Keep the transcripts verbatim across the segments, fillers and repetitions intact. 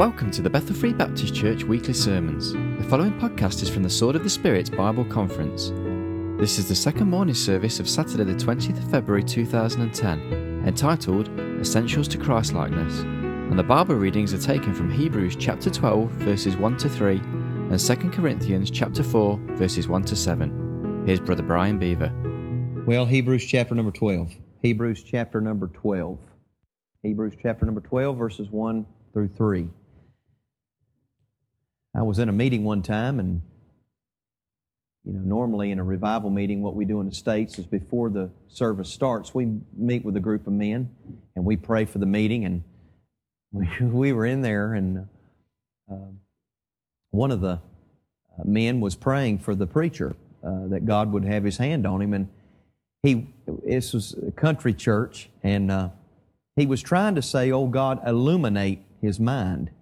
Welcome to the Bethel Free Baptist Church Weekly Sermons. The following podcast is from the Sword of the Spirit Bible Conference. This is the second morning service of Saturday the twentieth of February two thousand ten, entitled Essentials to Christlikeness, and the Bible readings are taken from Hebrews chapter twelve verses one to three and Second Corinthians chapter four verses one to seven. Here's Brother Brian Beaver. Well, Hebrews chapter number twelve. Hebrews chapter number twelve. Hebrews chapter number twelve verses one through three. I was in a meeting one time, and you know, normally in a revival meeting, what we do in the States is before the service starts, we meet with a group of men, and we pray for the meeting. And we, we were in there, and uh, one of the men was praying for the preacher, uh, that God would have His hand on him. And he, this was a country church, and uh, he was trying to say, "Oh God, illuminate his mind."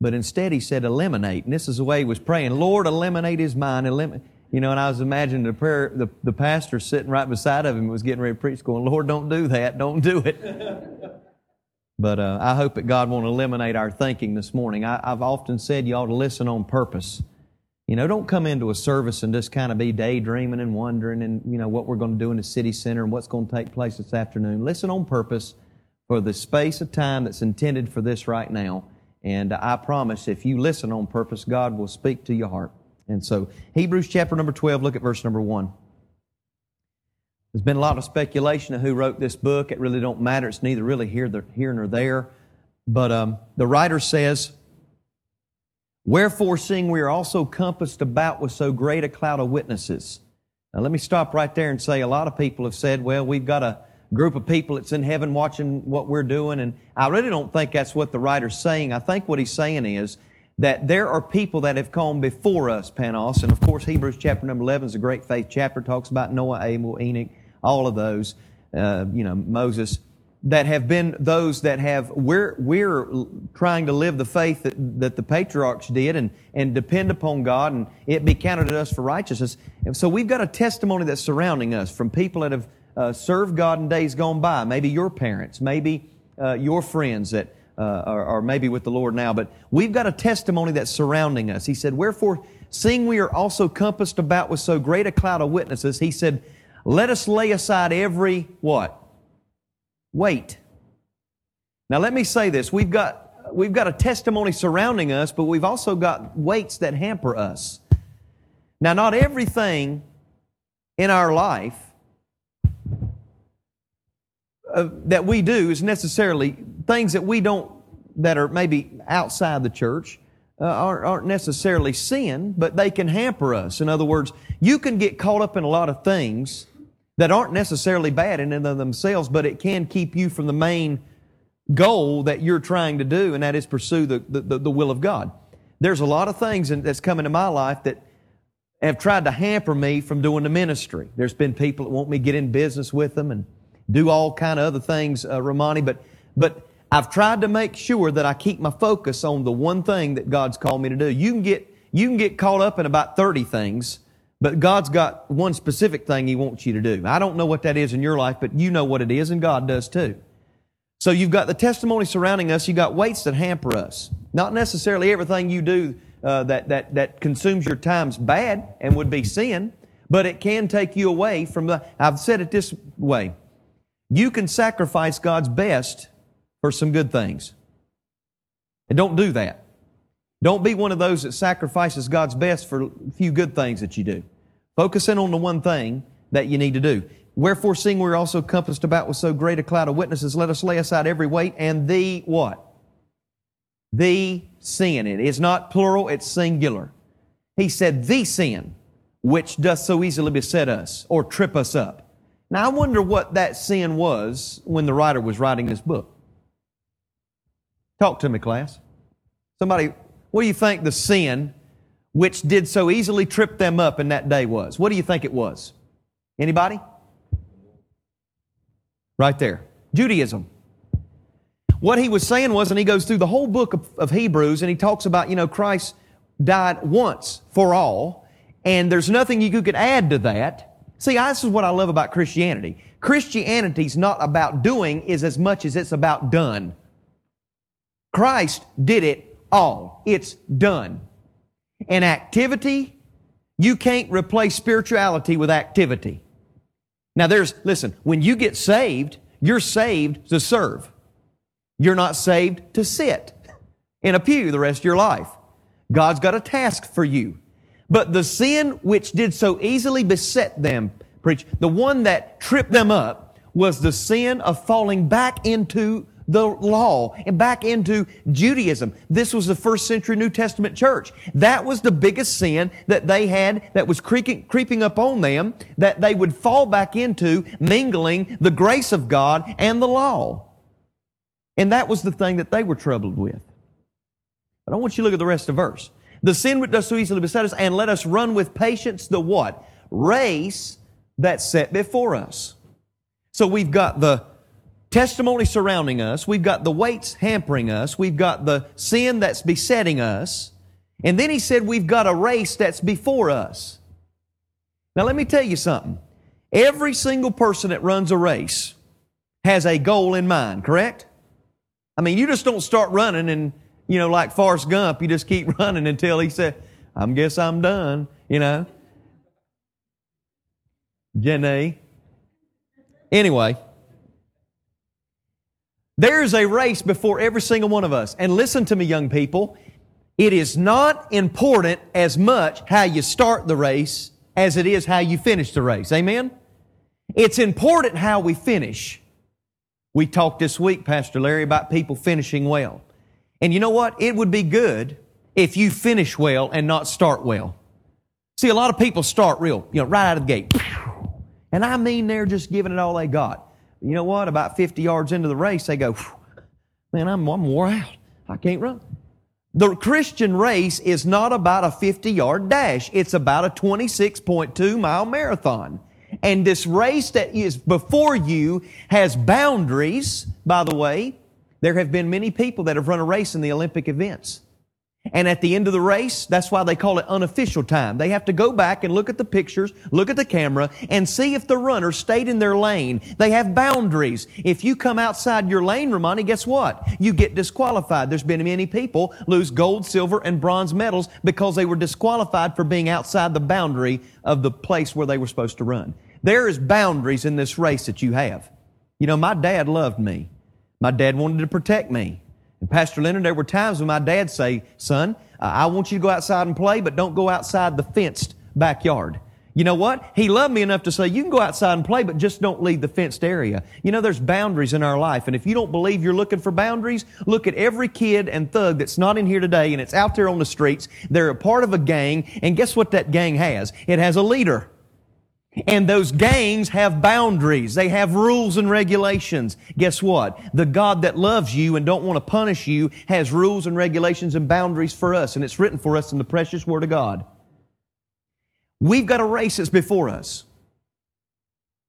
But instead he said, "Eliminate." And this is the way he was praying, "Lord, eliminate his mind." Elim-. You know, and I was imagining the prayer, the, the pastor sitting right beside of him was getting ready to preach, going, "Lord, don't do that. Don't do it." But uh, I hope that God won't eliminate our thinking this morning. I, I've often said you ought to listen on purpose. You know, don't come into a service and just kind of be daydreaming and wondering and, you know, what we're going to do in the city center and what's going to take place this afternoon. Listen on purpose for the space of time that's intended for this right now. And I promise if you listen on purpose, God will speak to your heart. And so Hebrews chapter number twelve, look at verse number one. There's been a lot of speculation of who wrote this book. It really don't matter. It's neither really here, here nor there. But um, the writer says, "Wherefore, seeing we are also compassed about with so great a cloud of witnesses." Now let me stop right there and say a lot of people have said, "Well, we've got a group of people that's in heaven watching what we're doing." And I really don't think that's what the writer's saying. I think what he's saying is that there are people that have come before us, Panos. And of course, Hebrews chapter number eleven is a great faith chapter. Talks about Noah, Abel, Enoch, all of those, uh, you know, Moses, that have been those that have, we're, we're trying to live the faith that, that the patriarchs did and, and depend upon God and it be counted to us for righteousness. And so we've got a testimony that's surrounding us from people that have Uh, serve God in days gone by. Maybe your parents, maybe uh, your friends that uh, are, are maybe with the Lord now. But we've got a testimony that's surrounding us. He said, "Wherefore, seeing we are also compassed about with so great a cloud of witnesses," he said, "let us lay aside every" what? Weight. Now let me say this. We've got, we've got a testimony surrounding us, but we've also got weights that hamper us. Now not everything in our life Uh, that we do is necessarily things that we don't, that are maybe outside the church, uh, aren't, aren't necessarily sin, but they can hamper us. In other words, you can get caught up in a lot of things that aren't necessarily bad in and of themselves, but it can keep you from the main goal that you're trying to do, and that is pursue the, the, the will of God. There's a lot of things that's come into my life that have tried to hamper me from doing the ministry. There's been people that want me to get in business with them and do all kind of other things, uh, Romani, but but I've tried to make sure that I keep my focus on the one thing that God's called me to do. You can get you can get caught up in about thirty things, but God's got one specific thing He wants you to do. I don't know what that is in your life, but you know what it is, and God does too. So you've got the testimony surrounding us. You've got weights that hamper us. Not necessarily everything you do uh, that that that consumes your time's bad and would be sin, but it can take you away from the. I've said it this way. You can sacrifice God's best for some good things. And don't do that. Don't be one of those that sacrifices God's best for a few good things that you do. Focus in on the one thing that you need to do. "Wherefore, seeing we're also compassed about with so great a cloud of witnesses, let us lay aside every weight and the" what? "The sin." It is not plural, it's singular. He said, "The sin, which doth so easily beset us," or trip us up. Now, I wonder what that sin was when the writer was writing this book. Talk to me, class. Somebody, what do you think the sin which did so easily trip them up in that day was? What do you think it was? Anybody? Right there. Judaism. What he was saying was, and he goes through the whole book of, of Hebrews, and he talks about, you know, Christ died once for all, and there's nothing you could add to that. See, this is what I love about Christianity. Christianity's not about doing is as much as it's about done. Christ did it all. It's done. And activity, you can't replace spirituality with activity. Now there's, listen, when you get saved, you're saved to serve. You're not saved to sit in a pew the rest of your life. God's got a task for you. But the sin which did so easily beset them, preach, the one that tripped them up was the sin of falling back into the law and back into Judaism. This was the first century New Testament church. That was the biggest sin that they had that was creeping, creeping up on them, that they would fall back into mingling the grace of God and the law. And that was the thing that they were troubled with. But I want you to look at the rest of the verse. The sin which does so easily beset us, and let us run with patience the what? Race that's set before us. So we've got the testimony surrounding us. We've got the weights hampering us. We've got the sin that's besetting us. And then he said we've got a race that's before us. Now let me tell you something. Every single person that runs a race has a goal in mind, correct? I mean, you just don't start running and, you know, like Forrest Gump, you just keep running until he said, I guess I'm done, you know. Jenny. Anyway, there's a race before every single one of us. And listen to me, young people. It is not important as much how you start the race as it is how you finish the race. Amen? It's important how we finish. We talked this week, Pastor Larry, about people finishing well. And you know what? It would be good if you finish well and not start well. See, a lot of people start real, you know, right out of the gate. And I mean, they're just giving it all they got. You know what? About fifty yards into the race, they go, man, I'm, I'm wore out. I can't run. The Christian race is not about a fifty-yard dash. It's about a twenty-six point two mile marathon. And this race that is before you has boundaries, by the way. There have been many people that have run a race in the Olympic events. And at the end of the race, that's why they call it unofficial time. They have to go back and look at the pictures, look at the camera, and see if the runner stayed in their lane. They have boundaries. If you come outside your lane, Romani, guess what? You get disqualified. There's been many people lose gold, silver, and bronze medals because they were disqualified for being outside the boundary of the place where they were supposed to run. There is boundaries in this race that you have. You know, my dad loved me. My dad wanted to protect me. And Pastor Leonard, there were times when my dad say, son, uh, I want you to go outside and play, but don't go outside the fenced backyard. You know what? He loved me enough to say, you can go outside and play, but just don't leave the fenced area. You know, there's boundaries in our life. And if you don't believe you're looking for boundaries, look at every kid and thug that's not in here today and it's out there on the streets. They're a part of a gang. And guess what that gang has? It has a leader. And those gangs have boundaries. They have rules and regulations. Guess what? The God that loves you and don't want to punish you has rules and regulations and boundaries for us. And it's written for us in the precious Word of God. We've got a race that's before us.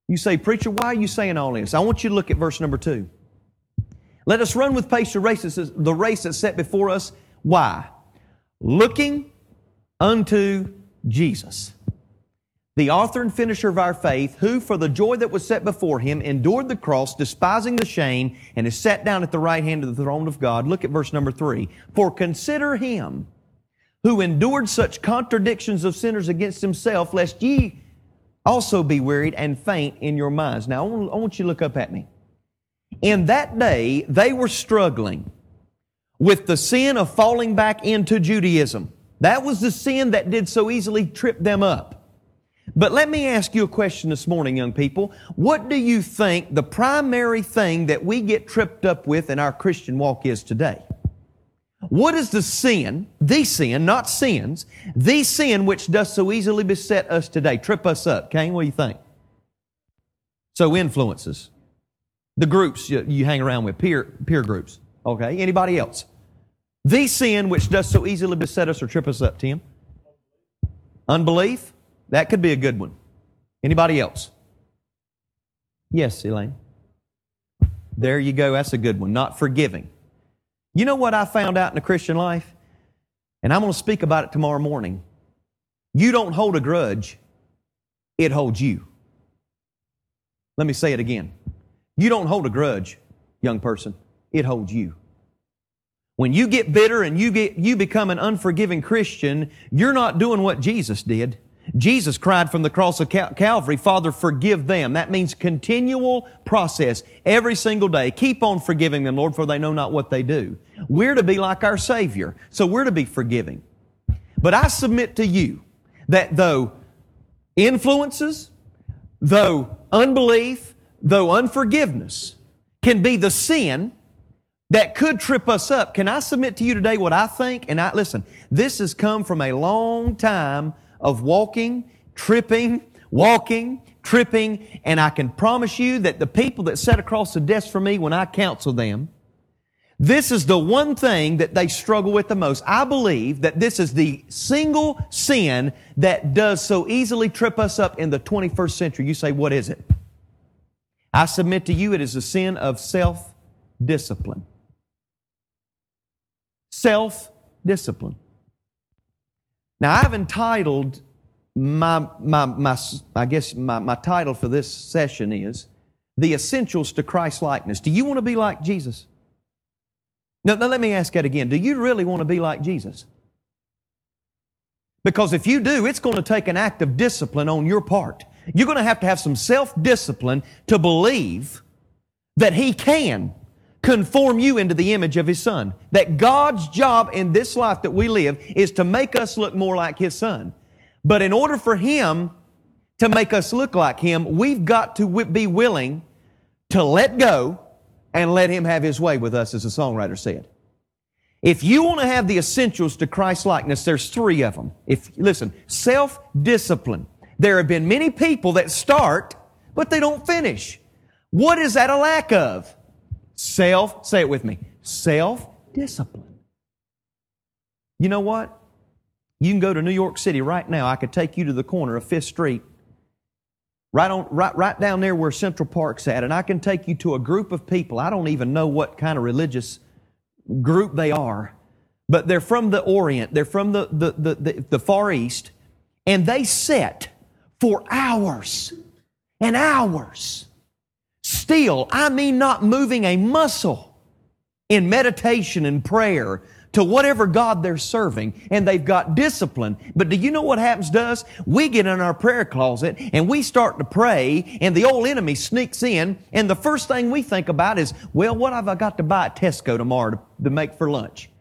You say, preacher, why are you saying all this? I want you to look at verse number two. Let us run with patience the race that's set before us. Why? Looking unto Jesus, the author and finisher of our faith, who for the joy that was set before him endured the cross, despising the shame, and is sat down at the right hand of the throne of God. Look at verse number three. For consider him who endured such contradictions of sinners against himself, lest ye also be wearied and faint in your minds. Now, I want you to look up at me. In that day, they were struggling with the sin of falling back into Judaism. That was the sin that did so easily trip them up. But let me ask you a question this morning, young people. What do you think the primary thing that we get tripped up with in our Christian walk is today? What is the sin, the sin, not sins, the sin which does so easily beset us today, trip us up? Cain, what do you think? So influences. The groups you, you hang around with, peer, peer groups. Okay, anybody else? The sin which does so easily beset us or trip us up, Tim? Unbelief. That could be a good one. Anybody else? Yes, Elaine. There you go. That's a good one. Not forgiving. You know what I found out in the Christian life? And I'm going to speak about it tomorrow morning. You don't hold a grudge. It holds you. Let me say it again. You don't hold a grudge, young person. It holds you. When you get bitter and you get, you become an unforgiving Christian, you're not doing what Jesus did. Jesus cried from the cross of Cal- Calvary, Father, forgive them. That means continual process every single day. Keep on forgiving them, Lord, for they know not what they do. We're to be like our Savior, so we're to be forgiving. But I submit to you that though influences, though unbelief, though unforgiveness can be the sin that could trip us up, can I submit to you today what I think? And I listen, this has come from a long time of walking, tripping, walking, tripping, and I can promise you that the people that sat across the desk from me when I counsel them, this is the one thing that they struggle with the most. I believe that this is the single sin that does so easily trip us up in the twenty-first century. You say, what is it? I submit to you it is the sin of self-discipline. Self-discipline. Now, I've entitled my, my, my I guess my, my title for this session is The Essentials to Christ Likeness. Do you want to be like Jesus? Now, now, let me ask that again. Do you really want to be like Jesus? Because if you do, it's going to take an act of discipline on your part. You're going to have to have some self-discipline to believe that He can conform you into the image of His Son. That God's job in this life that we live is to make us look more like His Son. But in order for Him to make us look like Him, we've got to be willing to let go and let Him have His way with us, as the songwriter said. If you want to have the essentials to Christ likeness, there's three of them. If listen, self-discipline. There have been many people that start, but they don't finish. What is that a lack of? Self, say it with me, self-discipline. You know what? You can go to New York City right now. I could take you to the corner of Fifth Street, Right on, right, right down there where Central Park's at, and I can take you to a group of people. I don't even know what kind of religious group they are, but they're from the Orient. They're from the the the, the, the Far East, and they sit for hours and hours still. I mean, not moving a muscle in meditation and prayer to whatever God they're serving, and they've got discipline. But do you know what happens to us? We get in our prayer closet, and we start to pray, and the old enemy sneaks in, and the first thing we think about is, well, what have I got to buy at Tesco tomorrow to, to make for lunch?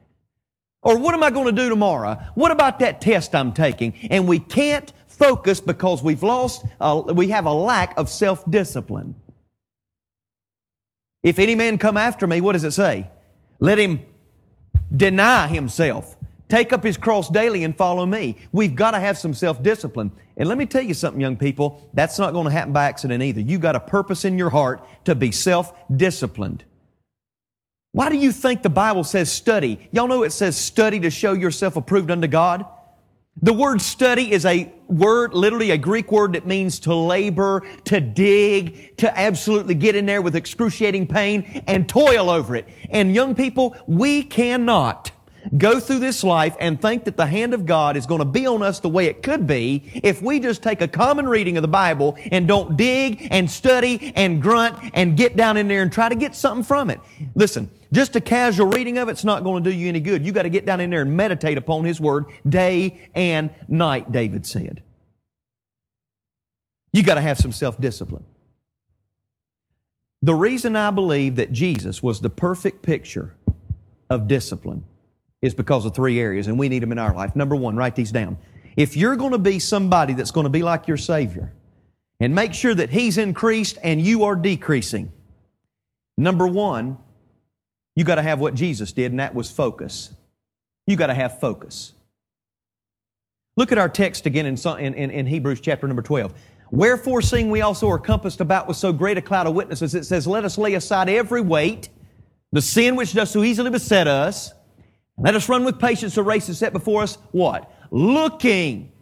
Or what am I going to do tomorrow? What about that test I'm taking? And we can't focus because we've lost, uh, we have a lack of self-discipline. If any man come after me, what does it say? Let him deny himself. Take up his cross daily and follow me. We've got to have some self-discipline. And let me tell you something, young people, that's not going to happen by accident either. You've got a purpose in your heart to be self-disciplined. Why do you think the Bible says study? Y'all know it says study to show yourself approved unto God? The word study is a word, literally a Greek word that means to labor, to dig, to absolutely get in there with excruciating pain and toil over it. And young people, we cannot go through this life and think that the hand of God is going to be on us the way it could be if we just take a common reading of the Bible and don't dig and study and grunt and get down in there and try to get something from it. Listen, just a casual reading of it's not going to do you any good. You've got to get down in there and meditate upon His Word day and night, David said. You've got to have some self-discipline. The reason I believe that Jesus was the perfect picture of discipline is because of three areas, and we need them in our life. Number one, write these down. If you're going to be somebody that's going to be like your Savior and make sure that He's increased and you are decreasing, number one, you got to have what Jesus did, and that was focus. You got to have focus. Look at our text again in, in, in Hebrews chapter number twelve. Wherefore, seeing we also are compassed about with so great a cloud of witnesses, it says, let us lay aside every weight, the sin which does so easily beset us, let us run with patience the race that's set before us. What? Looking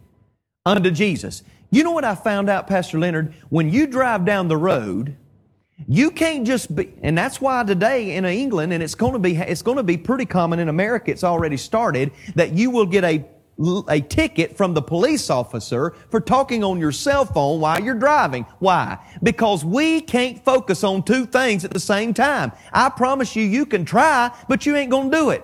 unto Jesus. You know what I found out, Pastor Leonard? When you drive down the road, you can't just be, and that's why today in England, and it's going to be, it's going to be pretty common in America, it's already started, that you will get a, a ticket from the police officer for talking on your cell phone while you're driving. Why? Because we can't focus on two things at the same time. I promise you, you can try, but you ain't going to do it.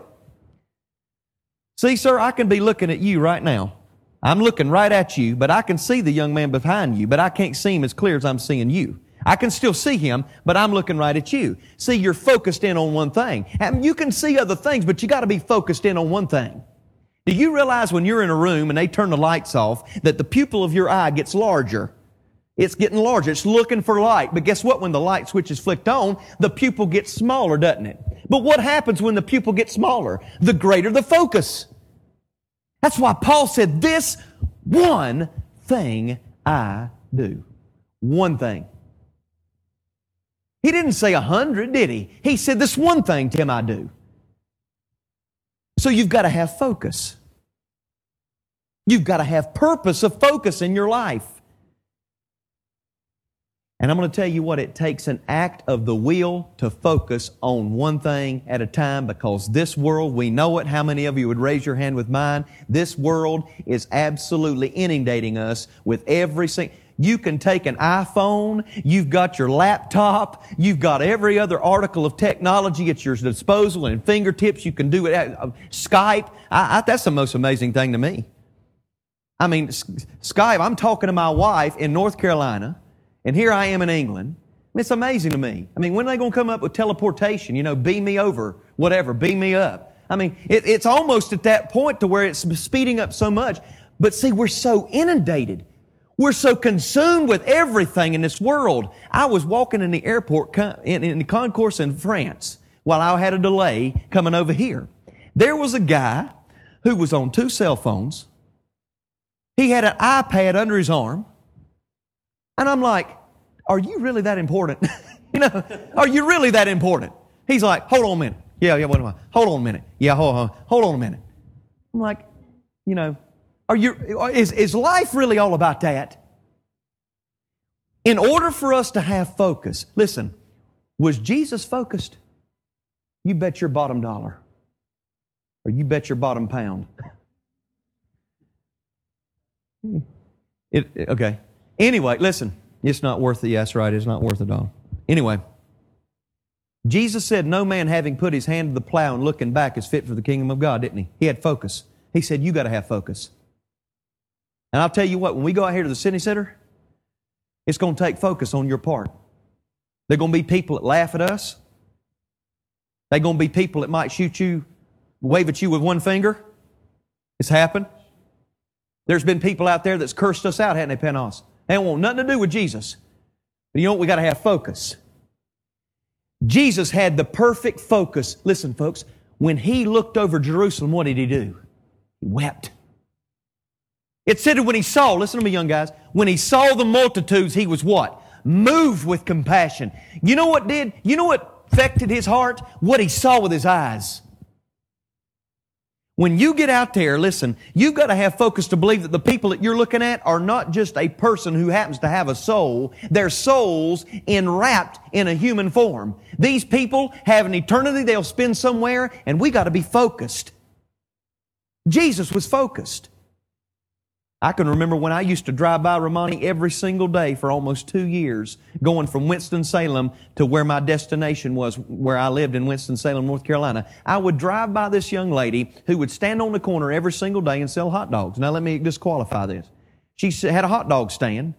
See, sir, I can be looking at you right now. I'm looking right at you, but I can see the young man behind you, but I can't see him as clear as I'm seeing you. I can still see him, but I'm looking right at you. See, you're focused in on one thing. And you can see other things, but you got to be focused in on one thing. Do you realize when you're in a room and they turn the lights off that the pupil of your eye gets larger? It's getting larger. It's looking for light. But guess what? When the light switch is flicked on, the pupil gets smaller, doesn't it? But what happens when the pupil gets smaller? The greater the focus. That's why Paul said, this one thing I do. One thing. He didn't say a hundred, did he? He said, this one thing, Tim, I do. So you've got to have focus. You've got to have purpose of focus in your life. And I'm going to tell you what, it takes an act of the will to focus on one thing at a time, because this world, we know it. How many of you would raise your hand with mine? This world is absolutely inundating us with every single... You can take an iPhone, you've got your laptop, you've got every other article of technology at your disposal and fingertips. You can do it at uh, Skype. I, I, that's the most amazing thing to me. I mean, S- Skype, I'm talking to my wife in North Carolina, and here I am in England. It's amazing to me. I mean, when are they going to come up with teleportation? You know, beam me over, whatever, beam me up. I mean, it, it's almost at that point to where it's speeding up so much. But see, we're so inundated. We're so consumed with everything in this world. I was walking in the airport, in, in the concourse in France, while I had a delay coming over here. There was a guy who was on two cell phones. He had an iPad under his arm. And I'm like, are you really that important? you know, are you really that important? He's like, hold on a minute. Yeah, yeah, wait a minute. Hold on a minute. Yeah, hold on. Hold on a minute. I'm like, you know, Are you, is, is life really all about that? In order for us to have focus, listen, was Jesus focused? You bet your bottom dollar, or you bet your bottom pound. It, it, okay. Anyway, listen, it's not worth the, yes, right, it's not worth a dollar. Anyway, Jesus said, no man having put his hand to the plow and looking back is fit for the kingdom of God, didn't he? He had focus. He said, you got to have focus. And I'll tell you what, when we go out here to the Sydney Center, it's going to take focus on your part. There are going to be people that laugh at us. There are going to be people that might shoot you, wave at you with one finger. It's happened. There's been people out there that's cursed us out, hadn't they, Panos? They don't want nothing to do with Jesus. But you know what? We got to have focus. Jesus had the perfect focus. Listen, folks, when He looked over Jerusalem, what did He do? He wept. It said that when he saw, listen to me, young guys, when he saw the multitudes, he was what? Moved with compassion. You know what did? You know what affected his heart? What he saw with his eyes. When you get out there, listen, you've got to have focus to believe that the people that you're looking at are not just a person who happens to have a soul. Their soul's enwrapped in a human form. These people have an eternity they'll spend somewhere, and we got to be focused. Jesus was focused. I can remember when I used to drive by Romani every single day for almost two years, going from Winston-Salem to where my destination was, where I lived in Winston-Salem, North Carolina. I would drive by this young lady who would stand on the corner every single day and sell hot dogs. Now, let me disqualify this. She had a hot dog stand,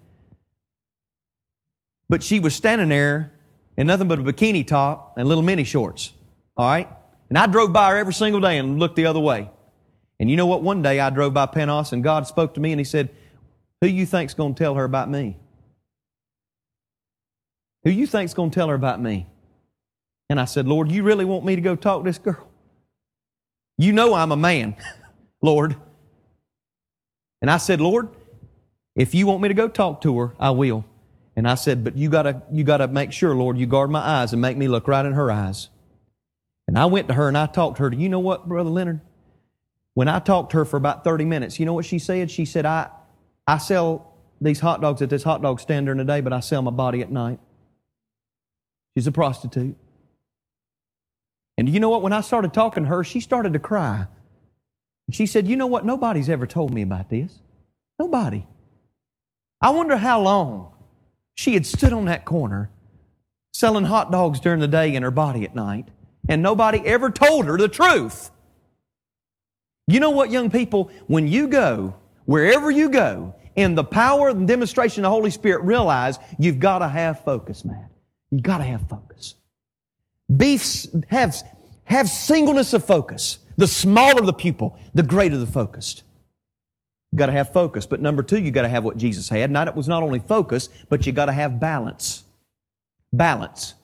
but she was standing there in nothing but a bikini top and little mini shorts, all right? And I drove by her every single day and looked the other way. And you know what? One day I drove by Panos and God spoke to me and He said, who you think's going to tell her about me? Who you think's going to tell her about me? And I said, Lord, you really want me to go talk to this girl? You know I'm a man, Lord. And I said, Lord, if you want me to go talk to her, I will. And I said, but you gotta, you gotta make sure, Lord, you guard my eyes and make me look right in her eyes. And I went to her and I talked to her. You know what, Brother Leonard? When I talked to her for about thirty minutes, you know what she said? She said, I I sell these hot dogs at this hot dog stand during the day, but I sell my body at night. She's a prostitute. And you know what? When I started talking to her, she started to cry. And she said, you know what? Nobody's ever told me about this. Nobody. I wonder how long she had stood on that corner selling hot dogs during the day and her body at night, and nobody ever told her the truth. You know what, young people? When you go, wherever you go, in the power and demonstration of the Holy Spirit, realize you've got to have focus, man. You've got to have focus. Be, have, have singleness of focus. The smaller the pupil, the greater the focused. You've got to have focus. But number two, you've got to have what Jesus had. Not, it was not only focus, but you've got to have balance. Balance.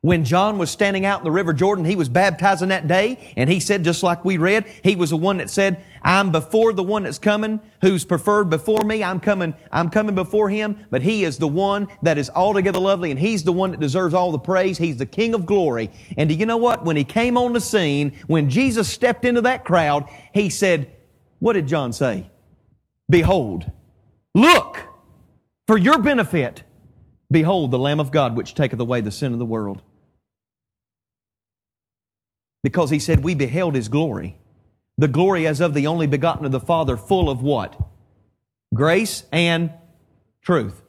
When John was standing out in the River Jordan, he was baptizing that day, and he said, just like we read, he was the one that said, I'm before the one that's coming, who's preferred before me. I'm coming, I'm coming before him, but he is the one that is altogether lovely, and he's the one that deserves all the praise. He's the King of glory. And do you know what? When he came on the scene, when Jesus stepped into that crowd, he said, what did John say? Behold, look, for your benefit, behold the Lamb of God, which taketh away the sin of the world. Because he said, we beheld his glory, the glory as of the only begotten of the Father, full of what? Grace and truth.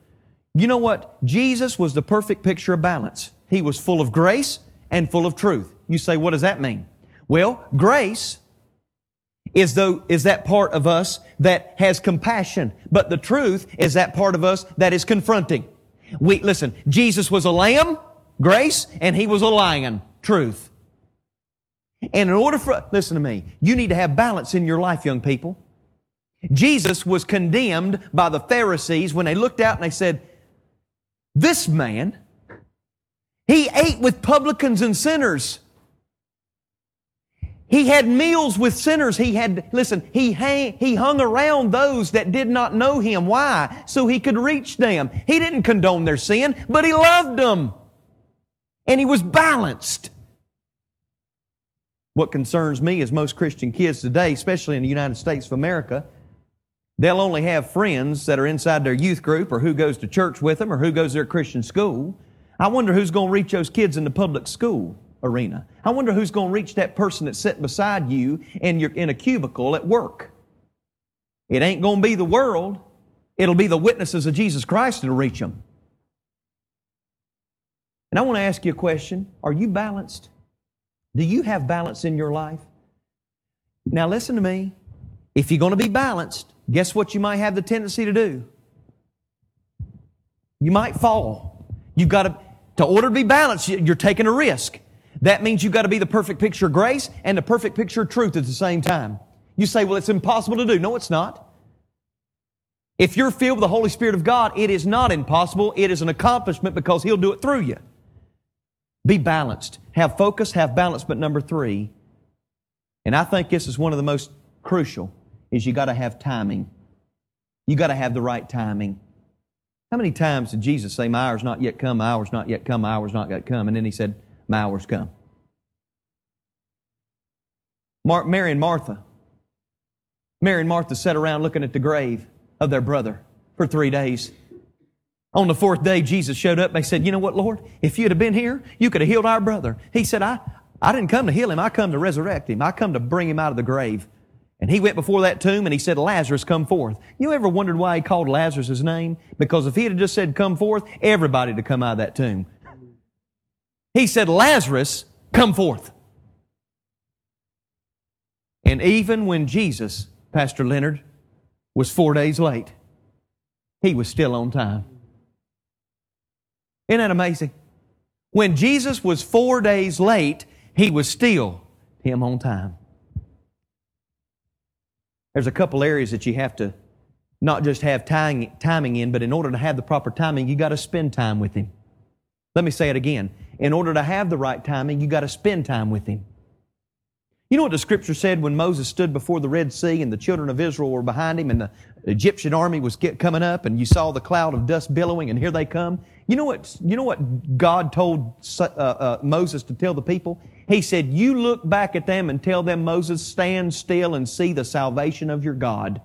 You know what? Jesus was the perfect picture of balance. He was full of grace and full of truth. You say, what does that mean? Well, grace is, though, is that part of us that has compassion, but the truth is that part of us that is confronting. We, listen, Jesus was a lamb, grace, and he was a lion, truth. And in order for, listen to me, you need to have balance in your life, young people. Jesus was condemned by the Pharisees when they looked out and they said, this man, he ate with publicans and sinners. He had meals with sinners. He had, listen, he hang, he hung around those that did not know him. Why? So he could reach them. He didn't condone their sin, but he loved them. And he was balanced. What concerns me is most Christian kids today, especially in the United States of America, they'll only have friends that are inside their youth group or who goes to church with them or who goes to their Christian school. I wonder who's going to reach those kids in the public school arena. I wonder who's going to reach that person that's sitting beside you and you're in a cubicle at work. It ain't going to be the world. It'll be the witnesses of Jesus Christ that'll reach them. And I want to ask you a question. Are you balanced? Do you have balance in your life? Now listen to me. If you're going to be balanced, guess what you might have the tendency to do? You might fall. You've got to, to order to be balanced, you're taking a risk. That means you've got to be the perfect picture of grace and the perfect picture of truth at the same time. You say, well, it's impossible to do. No, it's not. If you're filled with the Holy Spirit of God, it is not impossible. It is an accomplishment because He'll do it through you. Be balanced. Have focus, have balance. But number three, and I think this is one of the most crucial, is you got to have timing. You got to have the right timing. How many times did Jesus say, my hour's not yet come, my hour's not yet come, my hour's not yet come, and then He said, my hour's come. Mar- Mary and Martha. Mary and Martha sat around looking at the grave of their brother for three days. On the fourth day, Jesus showed up. They said, you know what, Lord? If you'd have been here, you could have healed our brother. He said, I, I didn't come to heal him. I come to resurrect him. I come to bring him out of the grave. And he went before that tomb and he said, Lazarus, come forth. You ever wondered why he called Lazarus his name? Because if he had just said, come forth, everybody would have come out of that tomb. He said, Lazarus, come forth. And even when Jesus, Pastor Leonard, was four days late, He was still on time. Isn't that amazing? When Jesus was four days late, He was still him on time. There's a couple areas that you have to not just have timing, timing in, but in order to have the proper timing, you got to spend time with Him. Let me say it again. In order to have the right timing, you got to spend time with Him. You know what the Scripture said when Moses stood before the Red Sea and the children of Israel were behind him and the Egyptian army was get, coming up and you saw the cloud of dust billowing and here they come? You know what, you know what God told uh, uh, Moses to tell the people? He said, you look back at them and tell them, Moses, stand still and see the salvation of your God.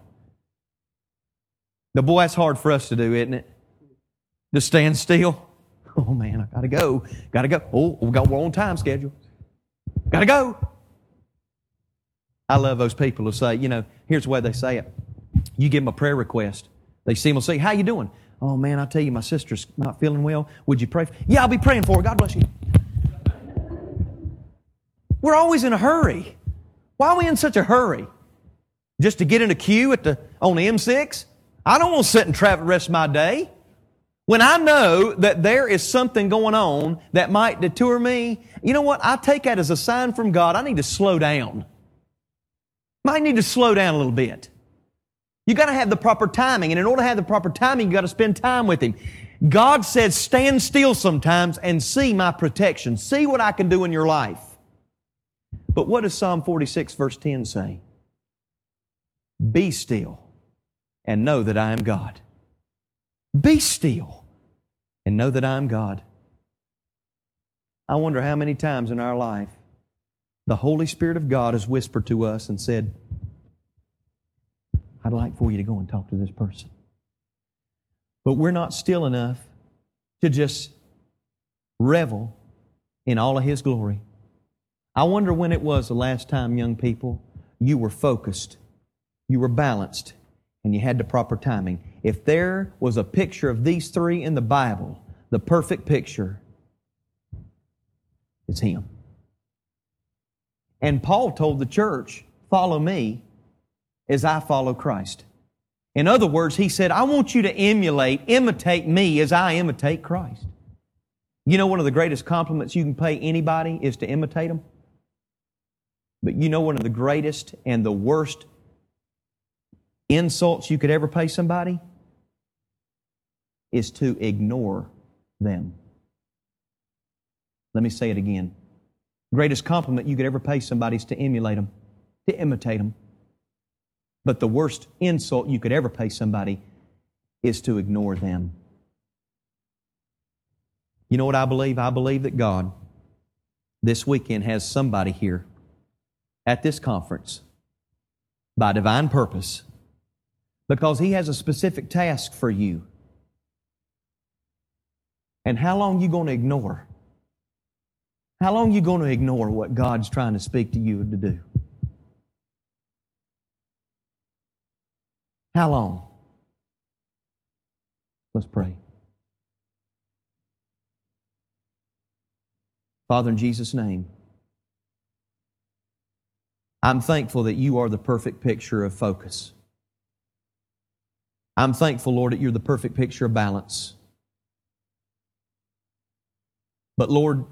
Now, boy, that's hard for us to do, isn't it? To stand still. Oh, man, I got to go. Got to go. Oh, we got, we're on time schedule. Got to go. I love those people who say, you know, here's the way they say it. You give them a prayer request. They see them and say, how you doing? Oh, man, I tell you, my sister's not feeling well. Would you pray? For yeah, I'll be praying for her. God bless you. We're always in a hurry. Why are we in such a hurry? Just to get in a queue at the on the M six? I don't want to sit in traffic the rest of my day. When I know that there is something going on that might deter me, you know what? I take that as a sign from God. I need to slow down. I need to slow down a little bit. You got to have the proper timing. And in order to have the proper timing, you got to spend time with Him. God said, stand still sometimes and see my protection. See what I can do in your life. But what does Psalm forty-six verse ten say? Be still and know that I am God. Be still and know that I am God. I wonder how many times in our life the Holy Spirit of God has whispered to us and said, I'd like for you to go and talk to this person. But we're not still enough to just revel in all of His glory. I wonder when it was the last time, young people, you were focused, you were balanced, and you had the proper timing. If there was a picture of these three in the Bible, the perfect picture, it's Him. And Paul told the church, follow me as I follow Christ. In other words, he said, I want you to emulate, imitate me as I imitate Christ. You know, one of the greatest compliments you can pay anybody is to imitate them. But you know, one of the greatest and the worst insults you could ever pay somebody is to ignore them. Let me say it again. Greatest compliment you could ever pay somebody is to emulate them, to imitate them. But the worst insult you could ever pay somebody is to ignore them. You know what I believe? I believe that God this weekend has somebody here at this conference by divine purpose, because He has a specific task for you. And how long you going to ignore? How long you going to ignore what God's trying to speak to you to do? How long? Let's pray. Father, in Jesus' name, I'm thankful that You are the perfect picture of focus. I'm thankful, Lord, that You're the perfect picture of balance. But Lord,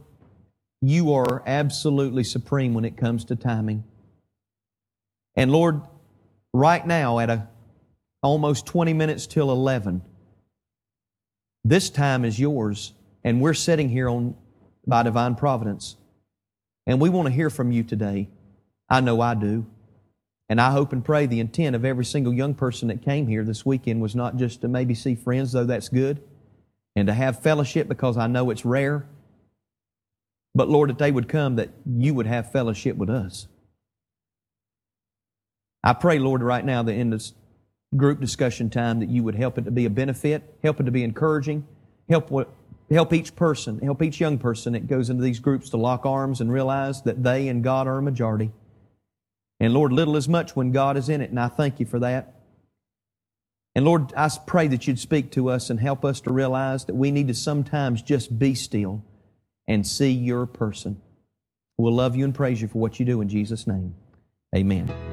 You are absolutely supreme when it comes to timing. And Lord, right now at a almost twenty minutes till eleven. This time is Yours, and we're sitting here on by divine providence. And we want to hear from You today. I know I do. And I hope and pray the intent of every single young person that came here this weekend was not just to maybe see friends, though that's good, and to have fellowship, because I know it's rare. But Lord, that they would come, that You would have fellowship with us. I pray, Lord, right now that in this group discussion time, that You would help it to be a benefit, help it to be encouraging, help help each person, help each young person that goes into these groups to lock arms and realize that they and God are a majority. And Lord, little is much when God is in it, and I thank You for that. And Lord, I pray that You'd speak to us and help us to realize that we need to sometimes just be still and see Your person. We'll love You and praise You for what You do in Jesus' name. Amen.